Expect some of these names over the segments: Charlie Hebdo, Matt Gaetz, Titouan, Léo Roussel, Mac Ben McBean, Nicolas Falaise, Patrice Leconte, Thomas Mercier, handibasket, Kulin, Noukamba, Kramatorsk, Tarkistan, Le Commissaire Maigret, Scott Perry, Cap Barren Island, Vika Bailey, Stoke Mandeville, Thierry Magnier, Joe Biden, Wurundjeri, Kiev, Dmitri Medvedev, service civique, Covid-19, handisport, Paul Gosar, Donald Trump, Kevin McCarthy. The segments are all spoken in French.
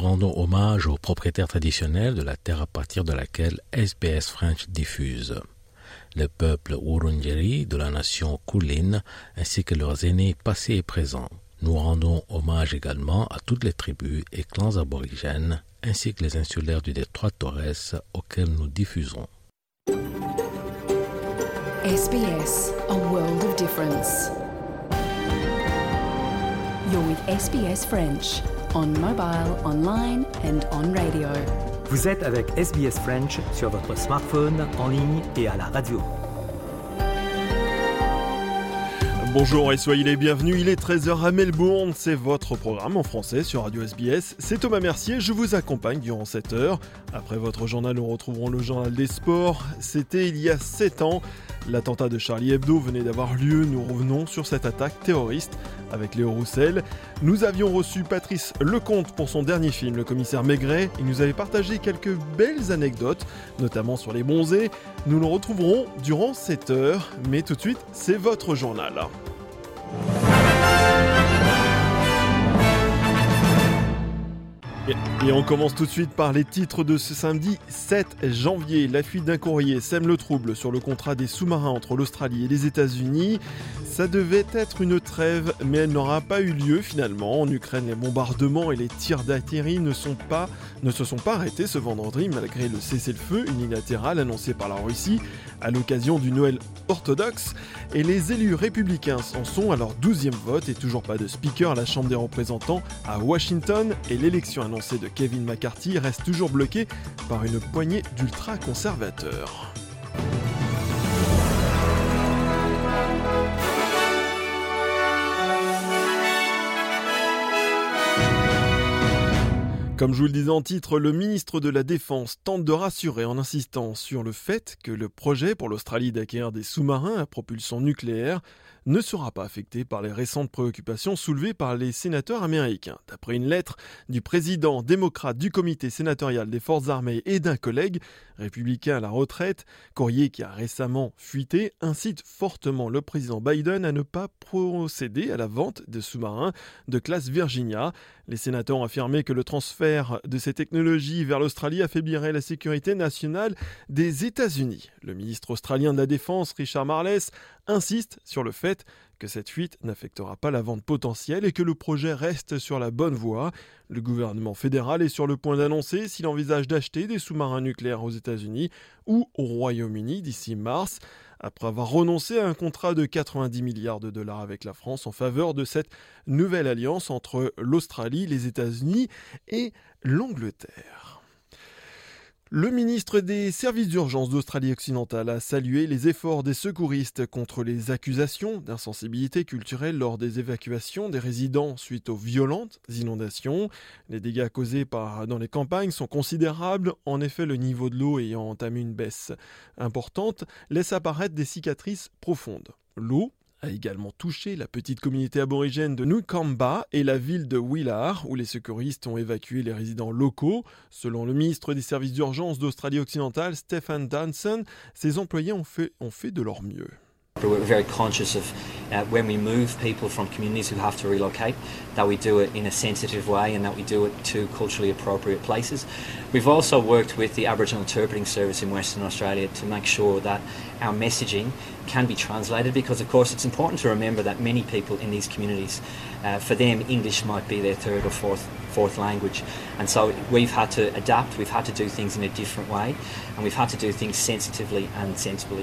nous rendons hommage aux propriétaires traditionnels de la terre à partir de laquelle SBS French diffuse. Le peuple Wurundjeri de la nation Kulin ainsi que leurs aînés passés et présents. Nous rendons hommage également à toutes les tribus et clans aborigènes ainsi que les insulaires du détroit Torres auxquels nous diffusons. SBS, a world of difference. You're with SBS French, on mobile, online and on radio. Vous êtes avec SBS French sur votre smartphone, en ligne et à la radio. Bonjour et soyez les bienvenus, il est 13h à Melbourne, c'est votre programme en français sur Radio SBS, c'est Thomas Mercier, je vous accompagne durant cette heure. Après votre journal, nous retrouverons le journal des sports, c'était il y a 7 ans, l'attentat de Charlie Hebdo venait d'avoir lieu, nous revenons sur cette attaque terroriste avec Léo Roussel. Nous avions reçu Patrice Leconte pour son dernier film, Le Commissaire Maigret, il nous avait partagé quelques belles anecdotes, notamment sur les bronzés. Nous le retrouverons durant cette heure, mais tout de suite, c'est votre journal. Et on commence tout de suite par les titres de ce samedi 7 janvier. La fuite d'un courrier sème le trouble sur le contrat des sous-marins entre l'Australie et les États-Unis. Ça devait être une trêve, mais elle n'aura pas eu lieu finalement. En Ukraine, les bombardements et les tirs d'artillerie ne se sont pas arrêtés ce vendredi, malgré le cessez-le-feu unilatéral annoncé par la Russie à l'occasion du Noël orthodoxe. Et les élus républicains en sont à leur 12e vote et toujours pas de speaker à la Chambre des représentants à Washington. Et l'élection annoncée de Kevin McCarthy reste toujours bloquée par une poignée d'ultra-conservateurs. Comme je vous le disais en titre, le ministre de la Défense tente de rassurer en insistant sur le fait que le projet pour l'Australie d'acquérir des sous-marins à propulsion nucléaire ne sera pas affecté par les récentes préoccupations soulevées par les sénateurs américains. D'après une lettre du président démocrate du comité sénatorial des forces armées et d'un collègue républicain à la retraite, courrier qui a récemment fuité, incite fortement le président Biden à ne pas procéder à la vente de sous-marins de classe Virginia. Les sénateurs ont affirmé que le transfert de ces technologies vers l'Australie affaiblirait la sécurité nationale des États-Unis. Le ministre australien de la Défense, Richard Marles, insiste sur le fait que cette fuite n'affectera pas la vente potentielle et que le projet reste sur la bonne voie. Le gouvernement fédéral est sur le point d'annoncer s'il envisage d'acheter des sous-marins nucléaires aux États-Unis ou au Royaume-Uni d'ici mars. Après avoir renoncé à un contrat de 90 milliards de dollars avec la France en faveur de cette nouvelle alliance entre l'Australie, les États-Unis et l'Angleterre. Le ministre des services d'urgence d'Australie-Occidentale a salué les efforts des secouristes contre les accusations d'insensibilité culturelle lors des évacuations des résidents suite aux violentes inondations. Les dégâts causés dans les campagnes sont considérables. En effet, le niveau de l'eau ayant entamé une baisse importante laisse apparaître des cicatrices profondes. L'eau a également touché la petite communauté aborigène de Noukamba et la ville de Willard, où les secouristes ont évacué les résidents locaux. Selon le ministre des services d'urgence d'Australie-Occidentale, Stephen Danson, ses employés ont fait de leur mieux. We're very conscious of when we move people from communities who have to relocate, that we do it in a sensitive way and that we do it to culturally appropriate places. We've also worked with the Aboriginal Interpreting Service in Western Australia to make sure that our messaging can be translated, because of course it's important to remember that many people in these communities, for them English might be their third or fourth language, and so we've had to adapt, we've had to do things in a different way, and we've had to do things sensitively and sensibly.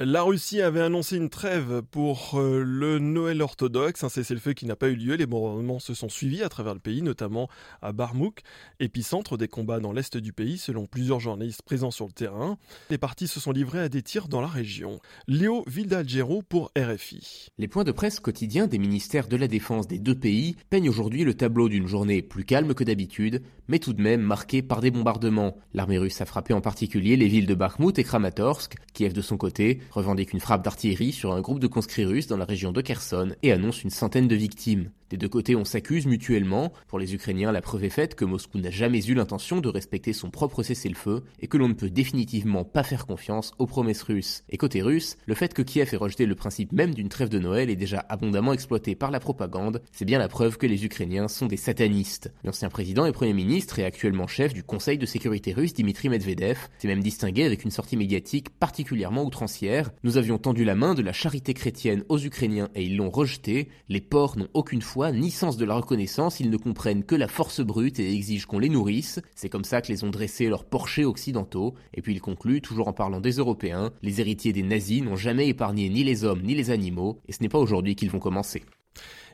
La Russie avait annoncé une trêve pour le Noël orthodoxe, un cessez-le-feu qui n'a pas eu lieu. Les bombardements se sont suivis à travers le pays, notamment à Bakhmout, épicentre des combats dans l'est du pays, selon plusieurs journalistes présents sur le terrain. Les partis se sont livrés à des tirs dans la région. Léo Vildalgero pour RFI. Les points de presse quotidiens des ministères de la Défense des deux pays peignent aujourd'hui le tableau d'une journée plus calme que d'habitude, mais tout de même marquée par des bombardements. L'armée russe a frappé en particulier les villes de Bakhmout et Kramatorsk. Kiev, de son côté, revendique une frappe d'artillerie sur un groupe de conscrits russes dans la région de Kherson et annonce une centaine de victimes. Des deux côtés, on s'accuse mutuellement. Pour les Ukrainiens, la preuve est faite que Moscou n'a jamais eu l'intention de respecter son propre cessez-le-feu et que l'on ne peut définitivement pas faire confiance aux promesses russes. Et côté russe, le fait que Kiev ait rejeté le principe même d'une trêve de Noël est déjà abondamment exploité par la propagande. C'est bien la preuve que les Ukrainiens sont des satanistes. L'ancien président et premier ministre est actuellement chef du Conseil de sécurité russe Dmitri Medvedev. C'est même distingué avec une sortie médiatique particulièrement outrancière. Nous avions tendu la main de la charité chrétienne aux Ukrainiens et ils l'ont rejetée. Les porcs n'ont aucune foi ni sens de la reconnaissance, ils ne comprennent que la force brute et exigent qu'on les nourrisse. C'est comme ça que les ont dressés leurs porchés occidentaux. Et puis il conclut, toujours en parlant des Européens, les héritiers des nazis n'ont jamais épargné ni les hommes ni les animaux, et ce n'est pas aujourd'hui qu'ils vont commencer.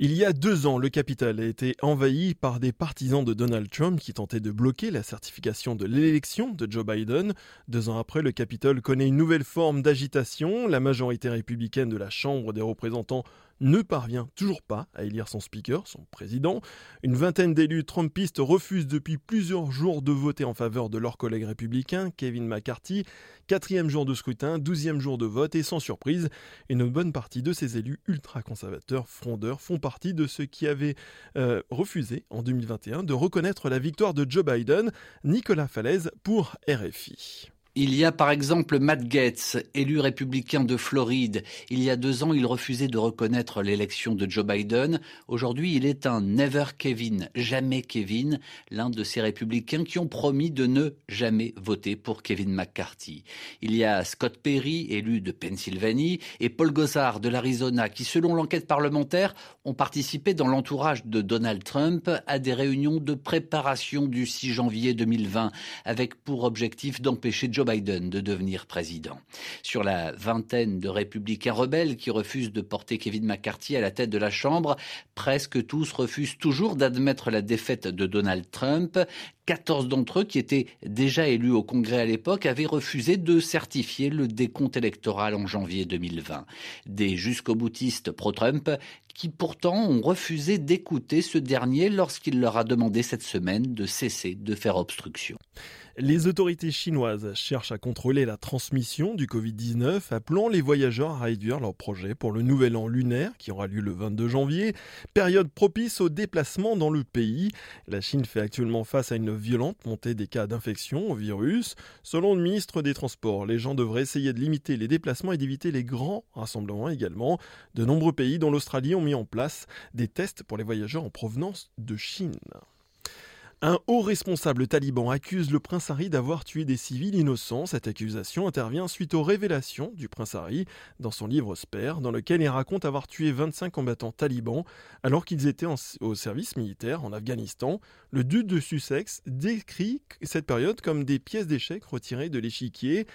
Il y a 2 ans, le capital a été envahi par des partisans de Donald Trump qui tentaient de bloquer la certification de l'élection de Joe Biden. 2 ans après, le Capitole connaît une nouvelle forme d'agitation. La majorité républicaine de la Chambre des représentants ne parvient toujours pas à élire son speaker, son président. Une vingtaine d'élus trumpistes refusent depuis plusieurs jours de voter en faveur de leur collègue républicain, Kevin McCarthy. 4e jour de scrutin, 12e jour de vote et sans surprise, une bonne partie de ces élus ultra-conservateurs, frondeurs, font partie de ceux qui avaient refusé en 2021 de reconnaître la victoire de Joe Biden. Nicolas Falaise pour RFI. Il y a par exemple Matt Gaetz, élu républicain de Floride. Il y a 2 ans, il refusait de reconnaître l'élection de Joe Biden. Aujourd'hui, il est un Never Kevin, jamais Kevin, l'un de ces républicains qui ont promis de ne jamais voter pour Kevin McCarthy. Il y a Scott Perry, élu de Pennsylvanie, et Paul Gosar de l'Arizona, qui, selon l'enquête parlementaire, ont participé dans l'entourage de Donald Trump à des réunions de préparation du 6 janvier 2020, avec pour objectif d'empêcher Joe Biden de devenir président. Sur la vingtaine de républicains rebelles qui refusent de porter Kevin McCarthy à la tête de la Chambre, presque tous refusent toujours d'admettre la défaite de Donald Trump. 14 d'entre eux, qui étaient déjà élus au Congrès à l'époque, avaient refusé de certifier le décompte électoral en janvier 2020. Des jusqu'au-boutistes pro-Trump qui pourtant ont refusé d'écouter ce dernier lorsqu'il leur a demandé cette semaine de cesser de faire obstruction. Les autorités chinoises cherchent à contrôler la transmission du Covid-19, appelant les voyageurs à réduire leur projet pour le nouvel an lunaire qui aura lieu le 22 janvier, période propice aux déplacements dans le pays. La Chine fait actuellement face à une violente montée des cas d'infection au virus. Selon le ministre des Transports, les gens devraient essayer de limiter les déplacements et d'éviter les grands rassemblements également. De nombreux pays, dont l'Australie, ont mis en place des tests pour les voyageurs en provenance de Chine. Un haut responsable taliban accuse le prince Harry d'avoir tué des civils innocents. Cette accusation intervient suite aux révélations du prince Harry dans son livre Spare, dans lequel il raconte avoir tué 25 combattants talibans alors qu'ils étaient au service militaire en Afghanistan. Le duc de Sussex décrit cette période comme des pièces d'échecs retirées de l'échiquier.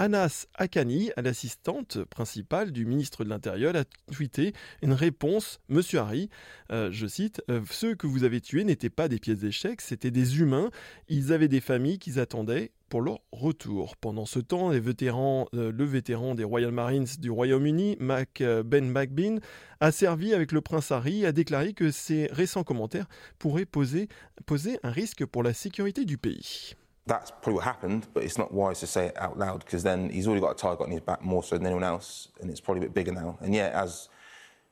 Anas Akani, l'assistante principale du ministre de l'Intérieur, a tweeté une réponse « Monsieur Harry, je cite, « Ceux que vous avez tués n'étaient pas des pièces d'échecs, c'était des humains. Ils avaient des familles qu'ils attendaient pour leur retour. » Pendant ce temps, le vétéran des Royal Marines du Royaume-Uni, Mac Ben McBean, a servi avec le prince Harry et a déclaré que ses récents commentaires pourraient poser un risque pour la sécurité du pays. That's probably what happened, but it's not wise to say it out loud because then he's already got a target on his back more so than anyone else, and it's probably a bit bigger now. And yeah, it has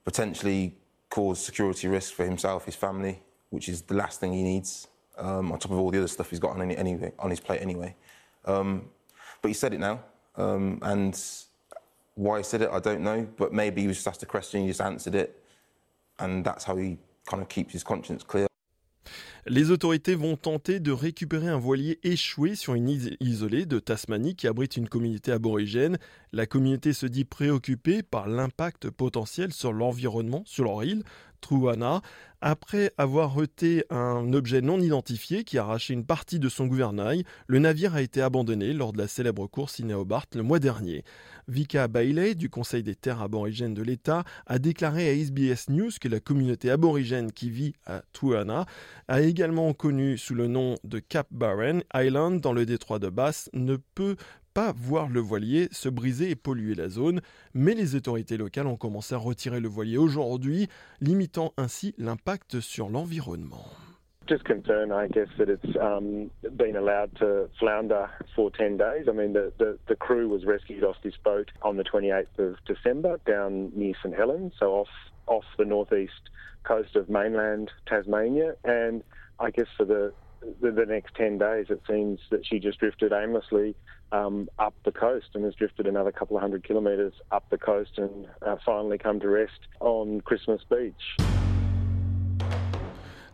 potentially caused security risk for himself, his family, which is the last thing he needs, on top of all the other stuff he's got on his plate anyway. But he said it now, and why he said it, I don't know, but maybe he was just asked a question, he just answered it, and that's how he kind of keeps his conscience clear. Les autorités vont tenter de récupérer un voilier échoué sur une île isolée de Tasmanie qui abrite une communauté aborigène. La communauté se dit préoccupée par l'impact potentiel sur l'environnement, sur leur île, Truana, après avoir heurté un objet non identifié qui a arraché une partie de son gouvernail. Le navire a été abandonné lors de la célèbre course Sydney Hobart le mois dernier. Vika Bailey, du Conseil des terres aborigènes de l'État, a déclaré à SBS News que la communauté aborigène qui vit à Truana a également connue sous le nom de Cap Barren Island dans le détroit de Bass ne peut pas voir le voilier se briser et polluer la zone, mais les autorités locales ont commencé à retirer le voilier aujourd'hui, limitant ainsi l'impact sur l'environnement. Just concern, I guess, that it's been allowed to flounder for 10 days. I mean, the crew was rescued off this boat on the 28th of December down near St Helens, so off off the northeast coast of mainland Tasmania. And I guess for the next 10 days, it seems that she just drifted aimlessly up the coast and has drifted another couple of hundred kilometres up the coast and finally come to rest on Christmas Beach.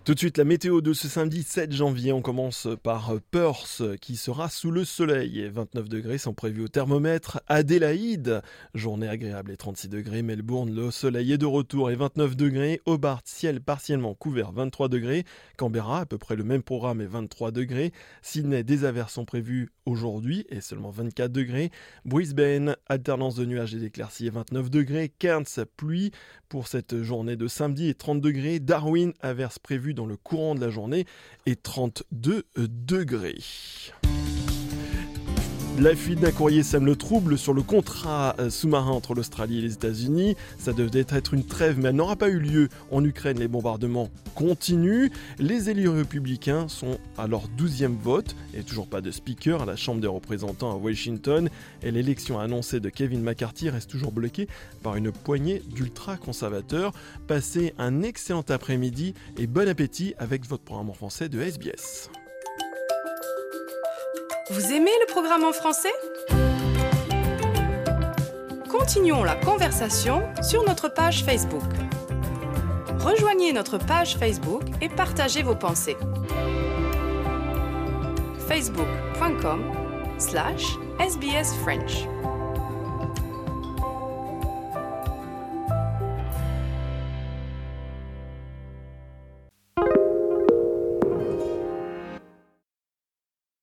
Tout de suite, la météo de ce samedi 7 janvier. On commence par Perth, qui sera sous le soleil. 29 degrés sont prévus au thermomètre. Adélaïde, journée agréable et 36 degrés. Melbourne, le soleil est de retour et 29 degrés. Hobart, ciel partiellement couvert, 23 degrés. Canberra, à peu près le même programme et 23 degrés. Sydney, des averses sont prévues aujourd'hui et seulement 24 degrés. Brisbane, alternance de nuages et d'éclaircies et 29 degrés. Cairns, pluie pour cette journée de samedi et 30 degrés. Darwin, averses prévues dans le courant de la journée et 32 degrés. La fuite d'un courrier sème le trouble sur le contrat sous-marin entre l'Australie et les États-Unis. Ça devait être une trêve, mais elle n'aura pas eu lieu. En Ukraine, les bombardements continuent. Les élus républicains sont à leur 12e vote et toujours pas de speaker à la Chambre des représentants à Washington. Et l'élection annoncée de Kevin McCarthy reste toujours bloquée par une poignée d'ultra-conservateurs. Passez un excellent après-midi et bon appétit avec votre programme en français de SBS. Vous aimez le programme en français ? Continuons la conversation sur notre page Facebook. Rejoignez notre page Facebook et partagez vos pensées. facebook.com/sbsfrench